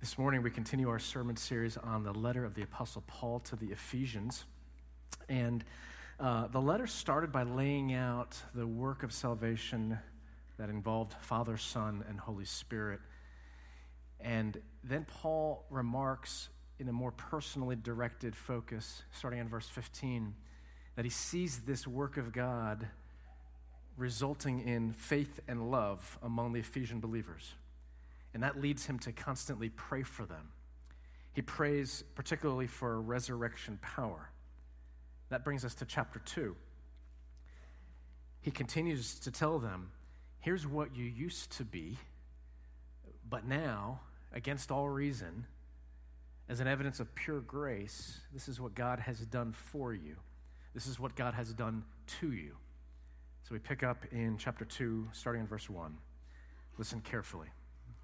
This morning we continue our sermon series on the letter of the Apostle Paul to the Ephesians. And the letter started by laying out the work of salvation that involved Father, Son, and Holy Spirit. And then Paul remarks in a more personally directed focus, starting in verse 15, that he sees this work of God resulting in faith and love among the Ephesian believers. And that leads him to constantly pray for them. He prays particularly for resurrection power. That brings us to chapter 2. He continues to tell them, here's what you used to be, but now, against all reason, as an evidence of pure grace, this is what God has done for you. This is what God has done to you. So we pick up in chapter 2, starting in verse 1. Listen carefully.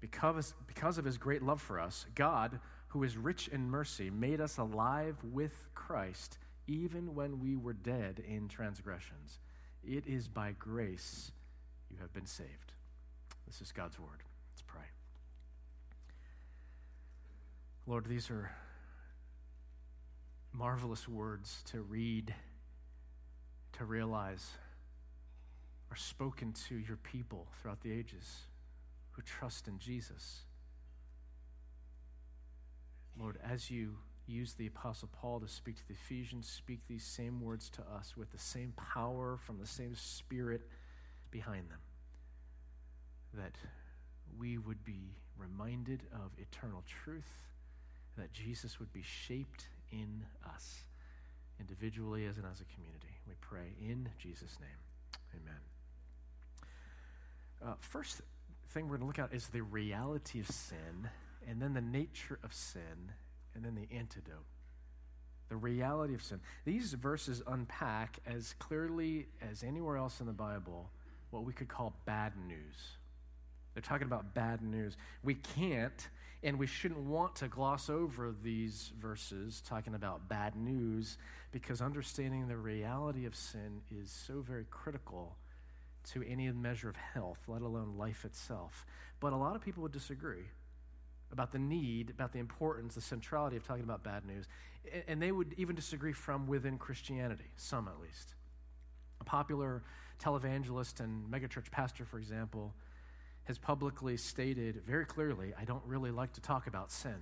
because of his great love for us, God, who is rich in mercy, made us alive with Christ, even when we were dead in transgressions. It is by grace you have been saved. This is God's word. Let's pray. Lord, these are marvelous words to read, to realize, are spoken to your people throughout the ages who trust in Jesus. Lord, as you use the Apostle Paul to speak to the Ephesians, speak these same words to us with the same power from the same Spirit behind them, that we would be reminded of eternal truth, that Jesus would be shaped in us, individually as and as a community. We pray in Jesus' name. Amen. First thing we're going to look at is the reality of sin, and then the nature of sin, and then the antidote. The reality of sin. These verses unpack as clearly as anywhere else in the Bible what we could call bad news. They're talking about bad news. We can't and we shouldn't want to gloss over these verses talking about bad news, because understanding the reality of sin is so very critical to any measure of health, let alone life itself. But a lot of people would disagree about the need, about the importance, the centrality of talking about bad news. And they would even disagree from within Christianity, some at least. A popular televangelist and megachurch pastor, for example, has publicly stated very clearly, I don't really like to talk about sin.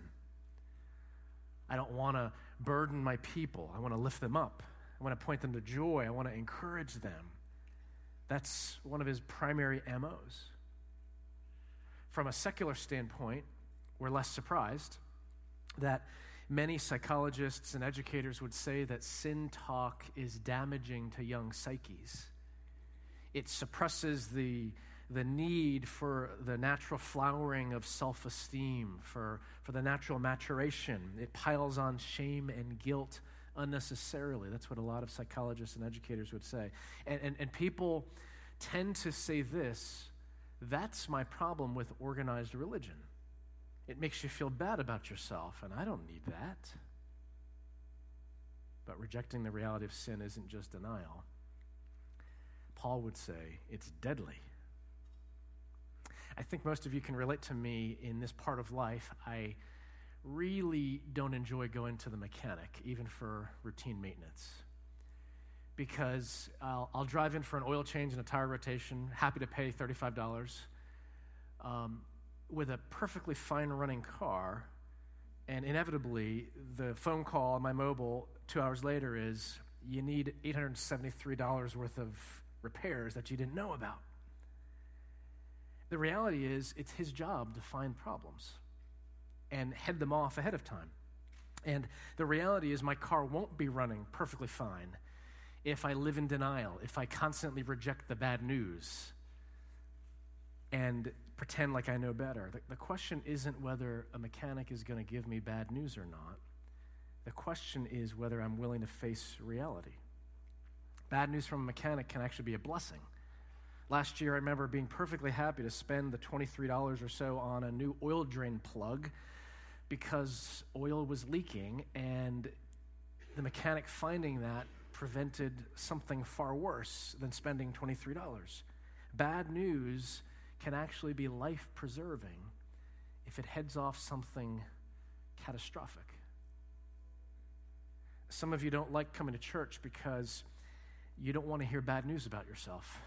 I don't want to burden my people. I want to lift them up. I want to point them to joy. I want to encourage them. That's one of his primary MOs. From a secular standpoint, we're less surprised that many psychologists and educators would say that sin talk is damaging to young psyches. It suppresses the need for the natural flowering of self-esteem, for the natural maturation. It piles on shame and guilt unnecessarily. That's what a lot of psychologists and educators would say. And people tend to say this: that's my problem with organized religion. It makes you feel bad about yourself, and I don't need that. But rejecting the reality of sin isn't just denial. Paul would say it's deadly. I think most of you can relate to me in this part of life. I really don't enjoy going to the mechanic, even for routine maintenance, because I'll drive in for an oil change and a tire rotation, happy to pay $35, with a perfectly fine running car, and inevitably the phone call on my mobile 2 hours later is, you need $873 worth of repairs that you didn't know about. The reality is, it's his job to find problems and head them off ahead of time. And the reality is, my car won't be running perfectly fine if I live in denial, if I constantly reject the bad news. And pretend like I know better. The question isn't whether a mechanic is going to give me bad news or not. The question is whether I'm willing to face reality. Bad news from a mechanic can actually be a blessing. Last year, I remember being perfectly happy to spend the $23 or so on a new oil drain plug because oil was leaking, and the mechanic finding that prevented something far worse than spending $23. Bad news can actually be life-preserving if it heads off something catastrophic. Some of you don't like coming to church because you don't want to hear bad news about yourself.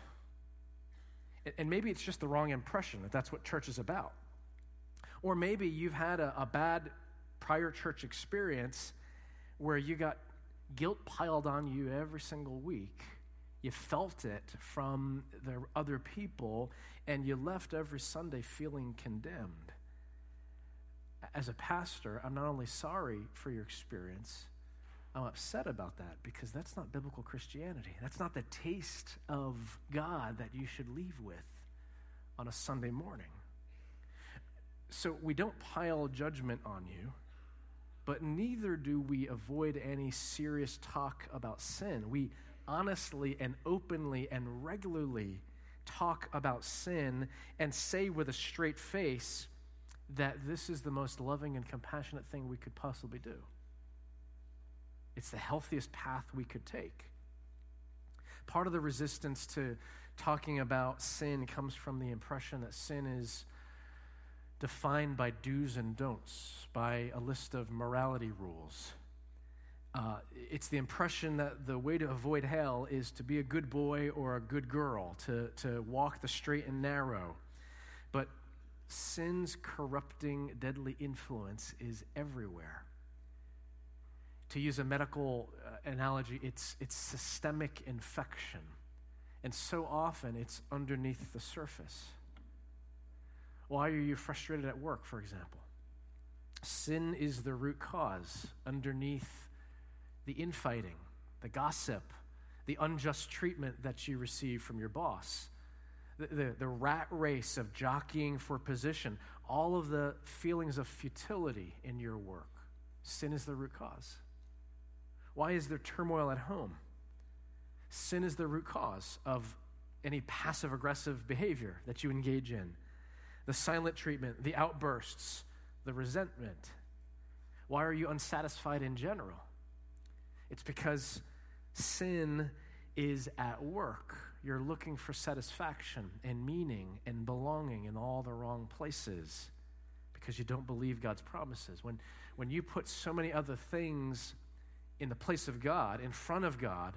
And maybe it's just the wrong impression that that's what church is about. Or maybe you've had a bad prior church experience where you got guilt piled on you every single week. You felt it from the other people, and you left every Sunday feeling condemned. As a pastor, I'm not only sorry for your experience, I'm upset about that because that's not biblical Christianity. That's not the taste of God that you should leave with on a Sunday morning. So we don't pile judgment on you, but neither do we avoid any serious talk about sin. We honestly and openly and regularly talk about sin and say with a straight face that this is the most loving and compassionate thing we could possibly do. It's the healthiest path we could take. Part of the resistance to talking about sin comes from the impression that sin is defined by do's and don'ts, by a list of morality rules. It's the impression that the way to avoid hell is to be a good boy or a good girl, to walk the straight and narrow. But sin's corrupting, deadly influence is everywhere. To use a medical analogy, it's systemic infection. And so often, it's underneath the surface. Why are you frustrated at work, for example? Sin is the root cause underneath the infighting, the gossip, the unjust treatment that you receive from your boss, the rat race of jockeying for position, all of the feelings of futility in your work. Sin is the root cause. Why is there turmoil at home? Sin is the root cause of any passive-aggressive behavior that you engage in. The silent treatment, the outbursts, the resentment. Why are you unsatisfied in general? It's because sin is at work. You're looking for satisfaction and meaning and belonging in all the wrong places because you don't believe God's promises. When you put so many other things in the place of God, in front of God,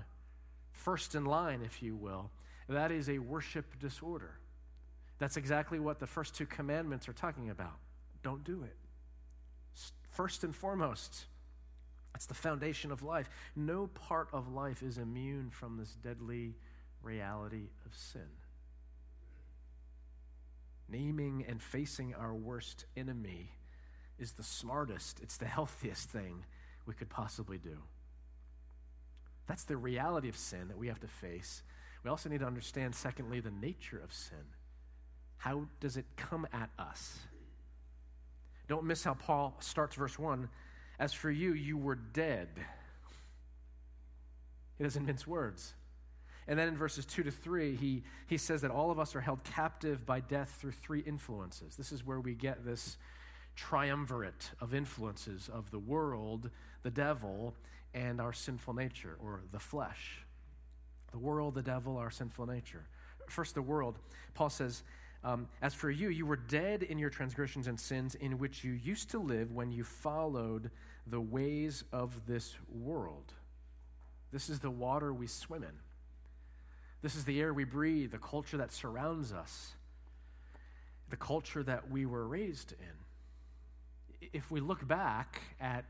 first in line, if you will, that is a worship disorder. That's exactly what the first two commandments are talking about. Don't do it. First and foremost, that's the foundation of life. No part of life is immune from this deadly reality of sin. Naming and facing our worst enemy is the smartest, it's the healthiest thing we could possibly do. That's the reality of sin that we have to face. We also need to understand, secondly, the nature of sin. How does it come at us? Don't miss how Paul starts verse 1. As for you, you were dead. He doesn't mince words. And then in verses 2 to 3, he says that all of us are held captive by death through three influences. This is where we get this triumvirate of influences of the world, the devil, and our sinful nature, or the flesh. The world, the devil, our sinful nature. First, the world. Paul says, as for you, you were dead in your transgressions and sins in which you used to live when you followed the ways of this world. This is the water we swim in. This is the air we breathe, the culture that surrounds us, the culture that we were raised in. If we look back at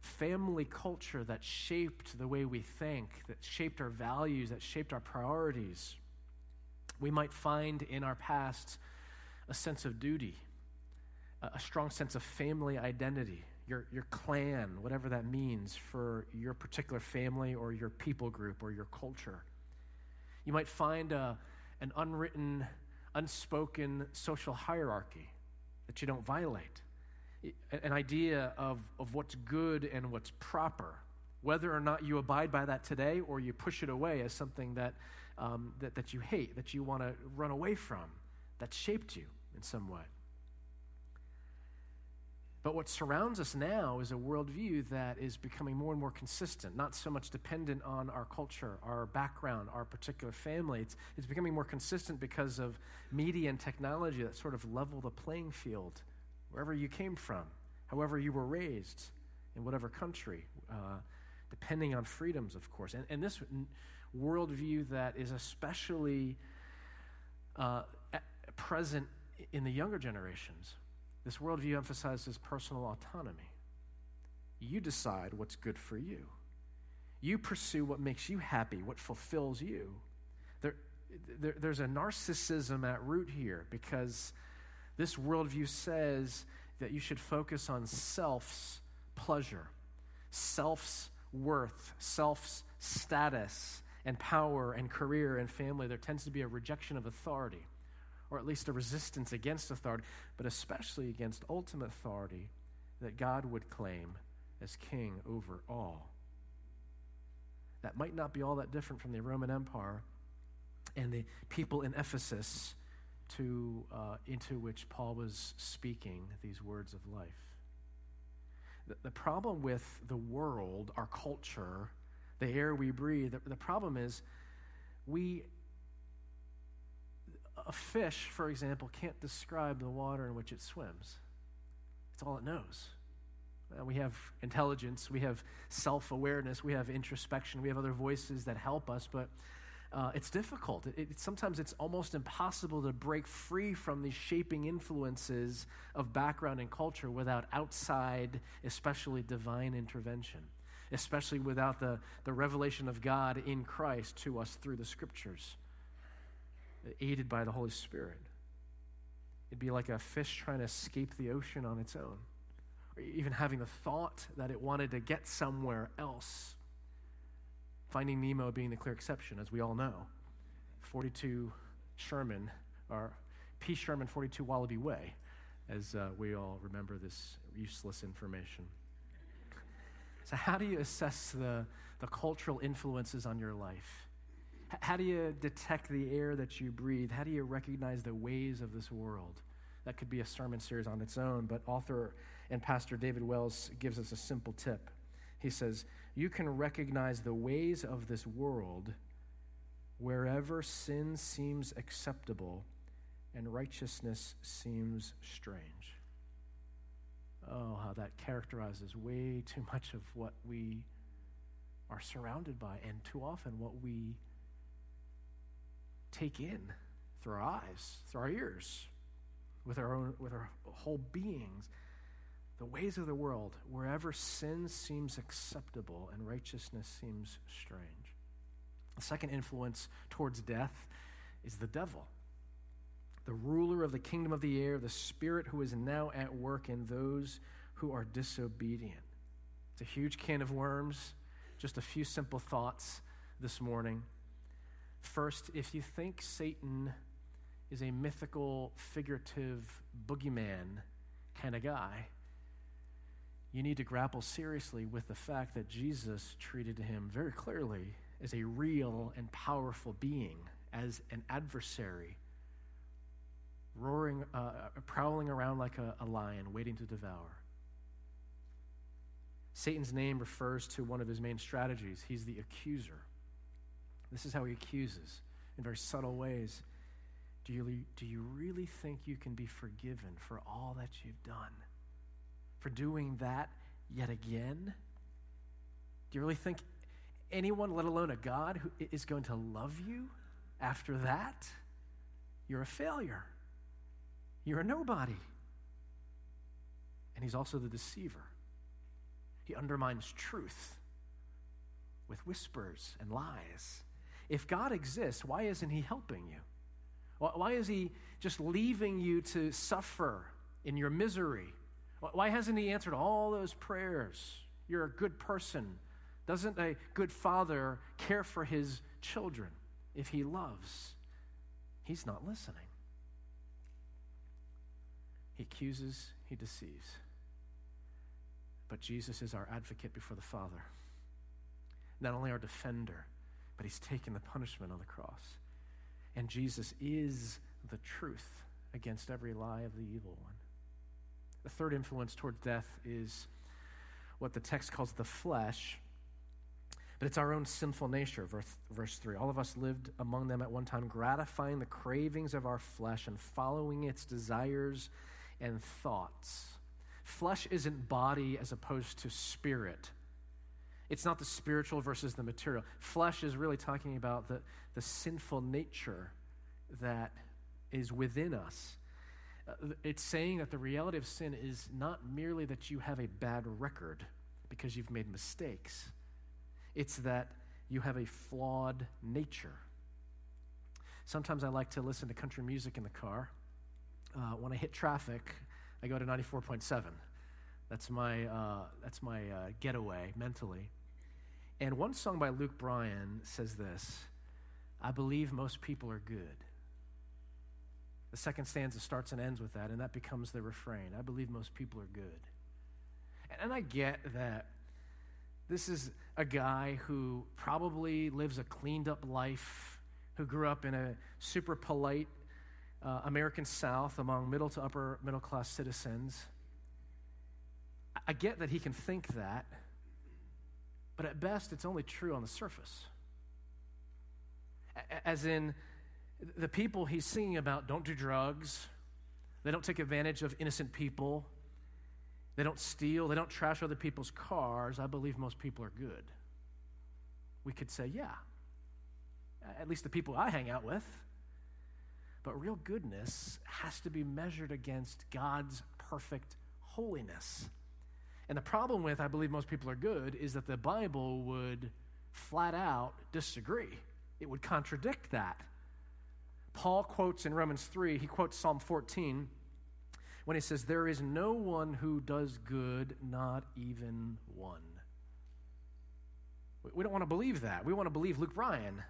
family culture that shaped the way we think, that shaped our values, that shaped our priorities, we might find in our past a sense of duty, a strong sense of family identity, your clan, whatever that means for your particular family or your people group or your culture. You might find an unwritten unspoken social hierarchy that you don't violate, an idea of what's good and what's proper. Whether or not you abide by that today or you push it away as something that you hate, that you want to run away from, that shaped you in some way. But what surrounds us now is a worldview that is becoming more and more consistent, not so much dependent on our culture, our background, our particular family. It's becoming more consistent because of media and technology that sort of level the playing field wherever you came from, however you were raised, in whatever country, depending on freedoms, of course. And this worldview that is especially present in the younger generations, this worldview emphasizes personal autonomy. You decide what's good for you. You pursue what makes you happy, what fulfills you. There's a narcissism at root here because this worldview says that you should focus on self's pleasure, self's worth, self's status and power and career and family. There tends to be a rejection of authority, or at least a resistance against authority, but especially against ultimate authority that God would claim as king over all. That might not be all that different from the Roman Empire and the people in Ephesus into which Paul was speaking these words of life. The problem with the world, our culture, the air we breathe, the problem is a fish, for example, can't describe the water in which it swims. It's all it knows. We have intelligence, we have self-awareness, we have introspection, we have other voices that help us, but it's difficult. Sometimes it's almost impossible to break free from these shaping influences of background and culture without outside, especially divine intervention, especially without the revelation of God in Christ to us through the Scriptures, aided by the Holy Spirit. It'd be like a fish trying to escape the ocean on its own, or even having the thought that it wanted to get somewhere else. Finding Nemo being the clear exception, as we all know. 42 Sherman, or P. Sherman, 42 Wallaby Way, as we all remember this useless information. So how do you assess the cultural influences on your life? How do you detect the air that you breathe? How do you recognize the ways of this world? That could be a sermon series on its own, but author and pastor David Wells gives us a simple tip. He says, you can recognize the ways of this world wherever sin seems acceptable and righteousness seems strange. Oh, how that characterizes way too much of what we are surrounded by, and too often what we take in through our eyes, through our ears, with our whole beings. The ways of the world, wherever sin seems acceptable and righteousness seems strange. The second influence towards death is the devil, the ruler of the kingdom of the air, the spirit who is now at work in those who are disobedient. It's a huge can of worms, just a few simple thoughts this morning. First, if you think Satan is a mythical, figurative boogeyman kind of guy, you need to grapple seriously with the fact that Jesus treated him very clearly as a real and powerful being, as an adversary, prowling around like a lion, waiting to devour. Satan's name refers to one of his main strategies. He's the accuser. This is how he accuses in very subtle ways. Do you really think you can be forgiven for all that you've done? For doing that yet again? Do you really think anyone, let alone a God, who is going to love you after that? You're a failure. You're a nobody. And he's also the deceiver. He undermines truth with whispers and lies. If God exists, why isn't he helping you? Why is he just leaving you to suffer in your misery? Why hasn't he answered all those prayers? You're a good person. Doesn't a good father care for his children if he loves? He's not listening. He accuses, he deceives. But Jesus is our advocate before the Father. Not only our defender, but he's taken the punishment on the cross. And Jesus is the truth against every lie of the evil one. The third influence toward death is what the text calls the flesh, but it's our own sinful nature, verse 3. All of us lived among them at one time, gratifying the cravings of our flesh and following its desires and thoughts. Flesh isn't body as opposed to spirit. It's not the spiritual versus the material. Flesh is really talking about the sinful nature that is within us. It's saying that the reality of sin is not merely that you have a bad record because you've made mistakes. It's that you have a flawed nature. Sometimes I like to listen to country music in the car. When I hit traffic, I go to 94.7. That's my getaway mentally. And one song by Luke Bryan says this: "I believe most people are good." The second stanza starts and ends with that, and that becomes the refrain. I believe most people are good. And I get that this is a guy who probably lives a cleaned up life, who grew up in a super polite American South among middle to upper middle class citizens. I get that he can think that, but at best it's only true on the surface. As in, the people he's singing about don't do drugs. They don't take advantage of innocent people. They don't steal. They don't trash other people's cars. I believe most people are good. We could say, yeah, at least the people I hang out with. But real goodness has to be measured against God's perfect holiness. And the problem with I believe most people are good is that the Bible would flat out disagree. It would contradict that. Paul quotes in Romans 3, he quotes Psalm 14 when he says, "There is no one who does good, not even one." We don't want to believe that. We want to believe Luke Bryan.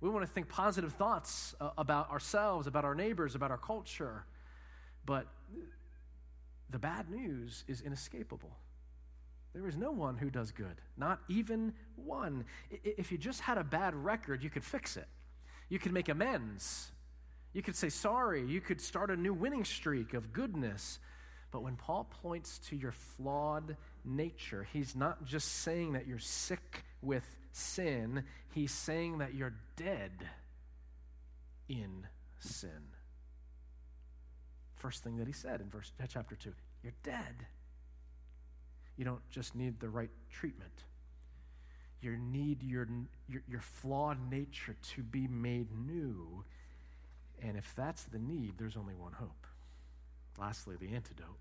We want to think positive thoughts about ourselves, about our neighbors, about our culture. But the bad news is inescapable. There is no one who does good, not even one. If you just had a bad record, you could fix it. You could make amends. You could say sorry. You could start a new winning streak of goodness. But when Paul points to your flawed nature, he's not just saying that you're sick with sin. He's saying that you're dead in sin. First thing that he said in chapter 2, you're dead. You don't just need the right treatment. You need your flawed nature to be made new. And if that's the need, there's only one hope. Lastly, the antidote.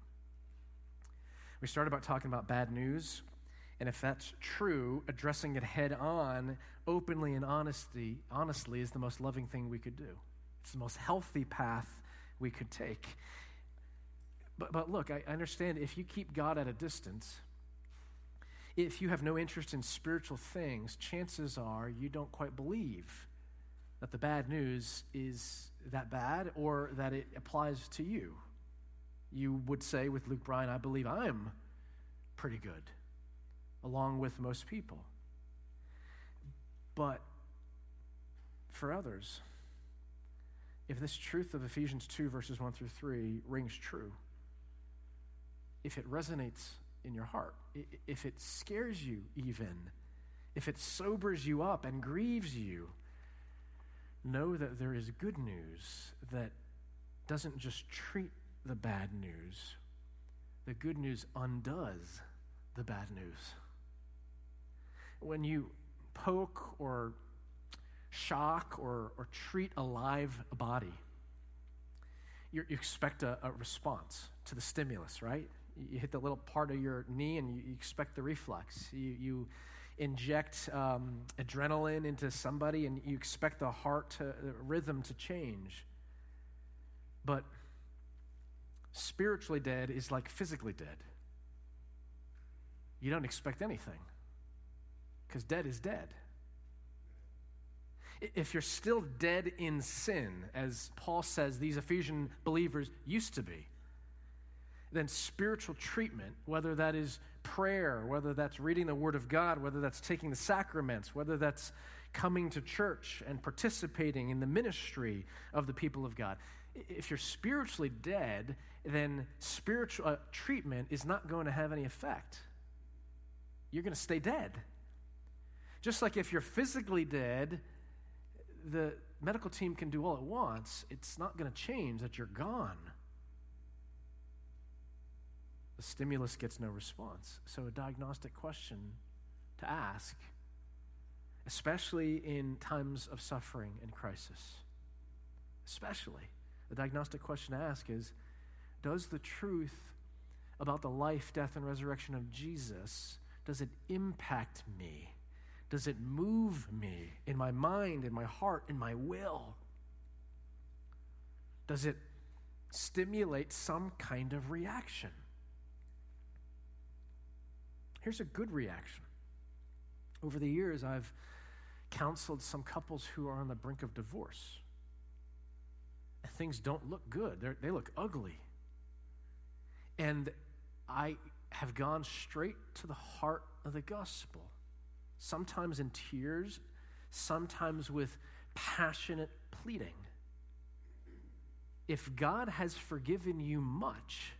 We started by talking about bad news. And if that's true, addressing it head on, openly and honestly is the most loving thing we could do. It's the most healthy path we could take. But look, I understand if you keep God at a distance, if you have no interest in spiritual things, chances are you don't quite believe that the bad news is that bad or that it applies to you. You would say with Luke Bryan, I believe I'm pretty good, along with most people. But for others, if this truth of Ephesians 2, verses 1 through 3 rings true, if it resonates in your heart, if it scares you even, if it sobers you up and grieves you, know that there is good news that doesn't just treat the bad news. The good news undoes the bad news. When you poke or shock or treat a live body, you expect a response to the stimulus, right? You hit the little part of your knee and you expect the reflex. You inject adrenaline into somebody and you expect the rhythm to change. But spiritually dead is like physically dead. You don't expect anything because dead is dead. If you're still dead in sin, as Paul says these Ephesian believers used to be, then spiritual treatment, whether that is prayer, whether that's reading the Word of God, whether that's taking the sacraments, whether that's coming to church and participating in the ministry of the people of God. If you're spiritually dead, then spiritual treatment is not going to have any effect. You're going to stay dead. Just like if you're physically dead, the medical team can do all it wants. It's not going to change that you're gone. The stimulus gets no response. So a diagnostic question to ask, especially in times of suffering and crisis, the diagnostic question to ask is, does the truth about the life, death, and resurrection of Jesus, does it impact me? Does it move me in my mind, in my heart, in my will? Does it stimulate some kind of reaction? Here's a good reaction. Over the years, I've counseled some couples who are on the brink of divorce. Things don't look good. They look ugly. And I have gone straight to the heart of the gospel, sometimes in tears, sometimes with passionate pleading. If God has forgiven you much,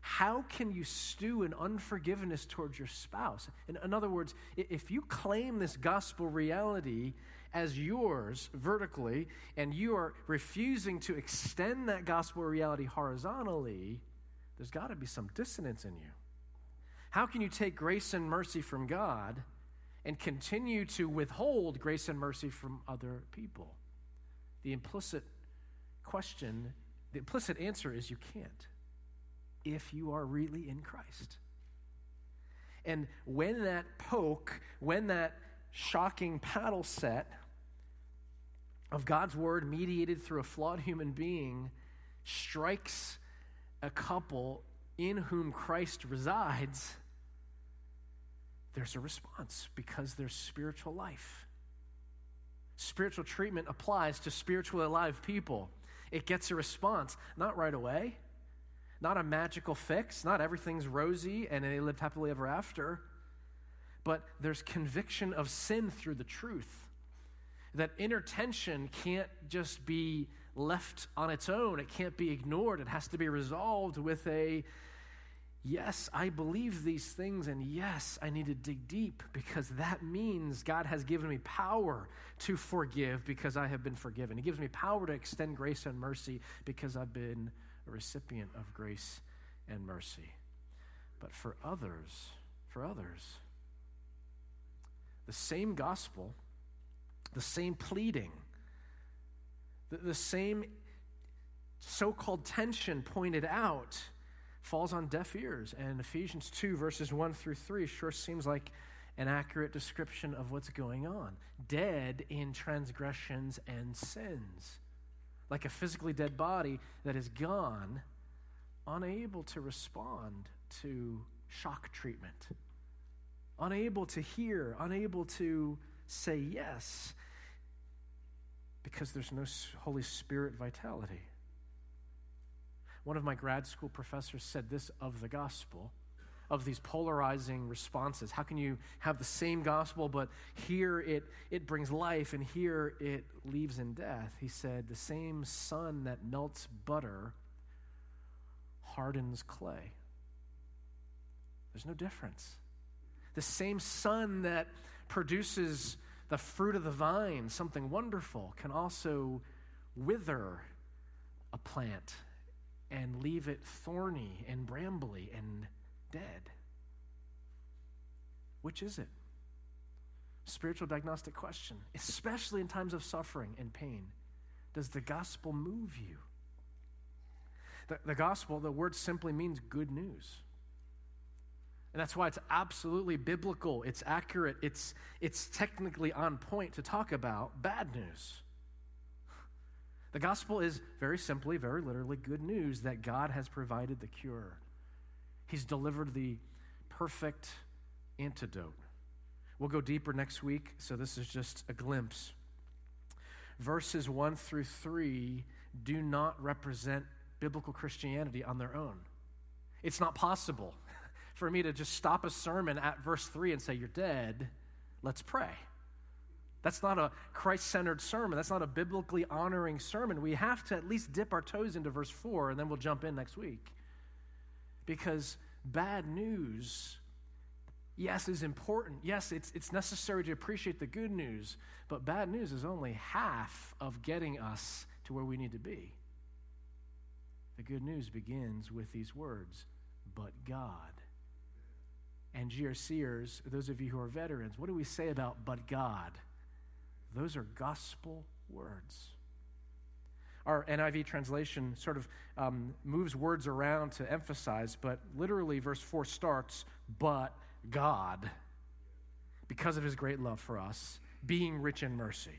how can you stew in unforgiveness towards your spouse? In other words, if you claim this gospel reality as yours vertically, and you are refusing to extend that gospel reality horizontally, there's got to be some dissonance in you. How can you take grace and mercy from God and continue to withhold grace and mercy from other people? The implicit question, the implicit answer is you can't, if you are really in Christ. And when that poke, when that shocking paddle set of God's word mediated through a flawed human being strikes a couple in whom Christ resides, there's a response because there's spiritual life. Spiritual treatment applies to spiritually alive people. It gets a response, not right away, not a magical fix, not everything's rosy and they lived happily ever after, but there's conviction of sin through the truth. That inner tension can't just be left on its own. It can't be ignored. It has to be resolved with a, yes, I believe these things, and yes, I need to dig deep because that means God has given me power to forgive because I have been forgiven. He gives me power to extend grace and mercy because I've been a recipient of grace and mercy. But for others, the same gospel, the same pleading, the same so-called tension pointed out falls on deaf ears. And Ephesians 2, verses 1 through 3 sure seems like an accurate description of what's going on. Dead in transgressions and sins. Like a physically dead body that is gone, unable to respond to shock treatment, unable to hear, unable to say yes, because there's no Holy Spirit vitality. One of my grad school professors said this of the gospel, of these polarizing responses. How can you have the same gospel, but here it brings life and here it leaves in death? He said, the same sun that melts butter hardens clay. There's no difference. The same sun that produces the fruit of the vine, something wonderful, can also wither a plant and leave it thorny and brambly and dead. Which is it? Spiritual diagnostic question, especially in times of suffering and pain. Does the gospel move you? The gospel, the word simply means good news. And that's why it's absolutely biblical, it's accurate, it's technically on point to talk about bad news. The gospel is very simply, very literally good news that God has provided the cure. He's delivered the perfect antidote. We'll go deeper next week, so this is just a glimpse. Verses 1 through 3 do not represent biblical Christianity on their own. It's not possible for me to just stop a sermon at verse 3 and say, you're dead, let's pray. That's not a Christ-centered sermon. That's not a biblically honoring sermon. We have to at least dip our toes into verse 4, and then we'll jump in next week. Because bad news, yes, is important. Yes, it's necessary to appreciate the good news, but bad news is only half of getting us to where we need to be. The good news begins with these words, but God. And GRCers, those of you who are veterans, what do we say about but God? Those are gospel words. Our NIV translation sort of moves words around to emphasize, but literally verse 4 starts, but God, because of his great love for us, being rich in mercy.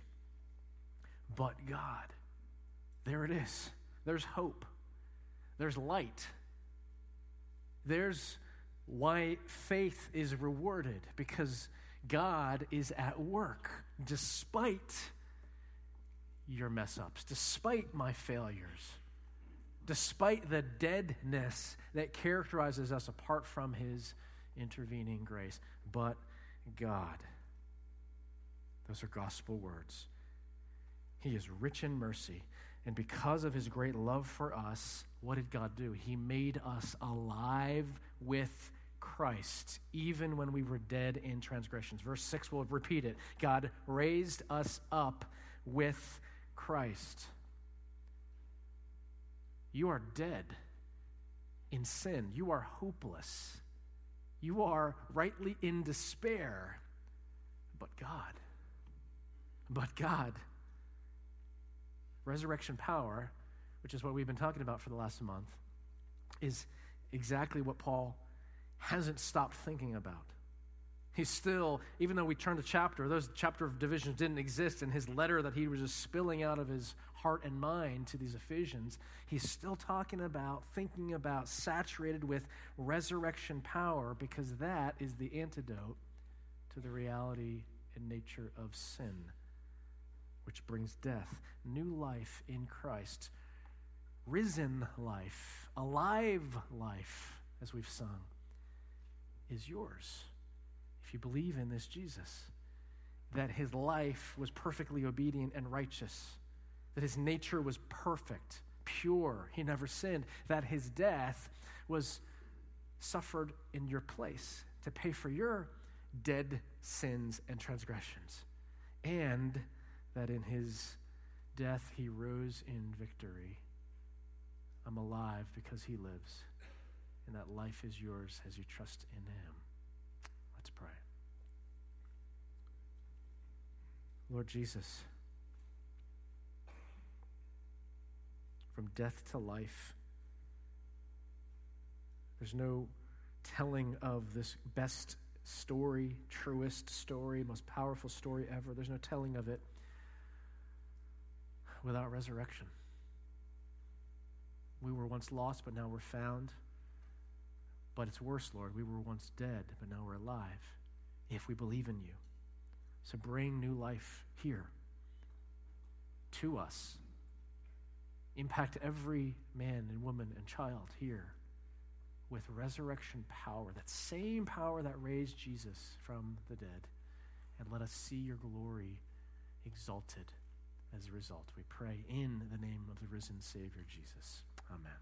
But God, there it is. There's hope. There's light. There's why faith is rewarded, because God is at work despite your mess-ups, despite my failures, despite the deadness that characterizes us apart from his intervening grace. But God, those are gospel words. He is rich in mercy, and because of his great love for us, what did God do? He made us alive with Christ, even when we were dead in transgressions. Verse 6 will repeat it. God raised us up with Christ. You are dead in sin. You are hopeless. You are rightly in despair. But God, resurrection power, which is what we've been talking about for the last month, is exactly what Paul hasn't stopped thinking about. He's still, even though we turned a chapter, those chapter of divisions didn't exist in his letter that he was just spilling out of his heart and mind to these Ephesians, he's still talking about, thinking about, saturated with resurrection power, because that is the antidote to the reality and nature of sin, which brings death. New life in Christ, risen life, alive life, as we've sung, is yours if you believe in this Jesus, that his life was perfectly obedient and righteous, that his nature was perfect, pure, he never sinned, that his death was suffered in your place to pay for your dead sins and transgressions, and that in his death he rose in victory. I'm alive because he lives, and that life is yours as you trust in him. Let's pray. Lord Jesus, from death to life, there's no telling of this best story, truest story, most powerful story ever. There's no telling of it without resurrection. We were once lost, but now we're found. But it's worse, Lord. We were once dead, but now we're alive if we believe in you. So bring new life here to us. Impact every man and woman and child here with resurrection power, that same power that raised Jesus from the dead. And let us see your glory exalted as a result. We pray in the name of the risen Savior, Jesus. Amen.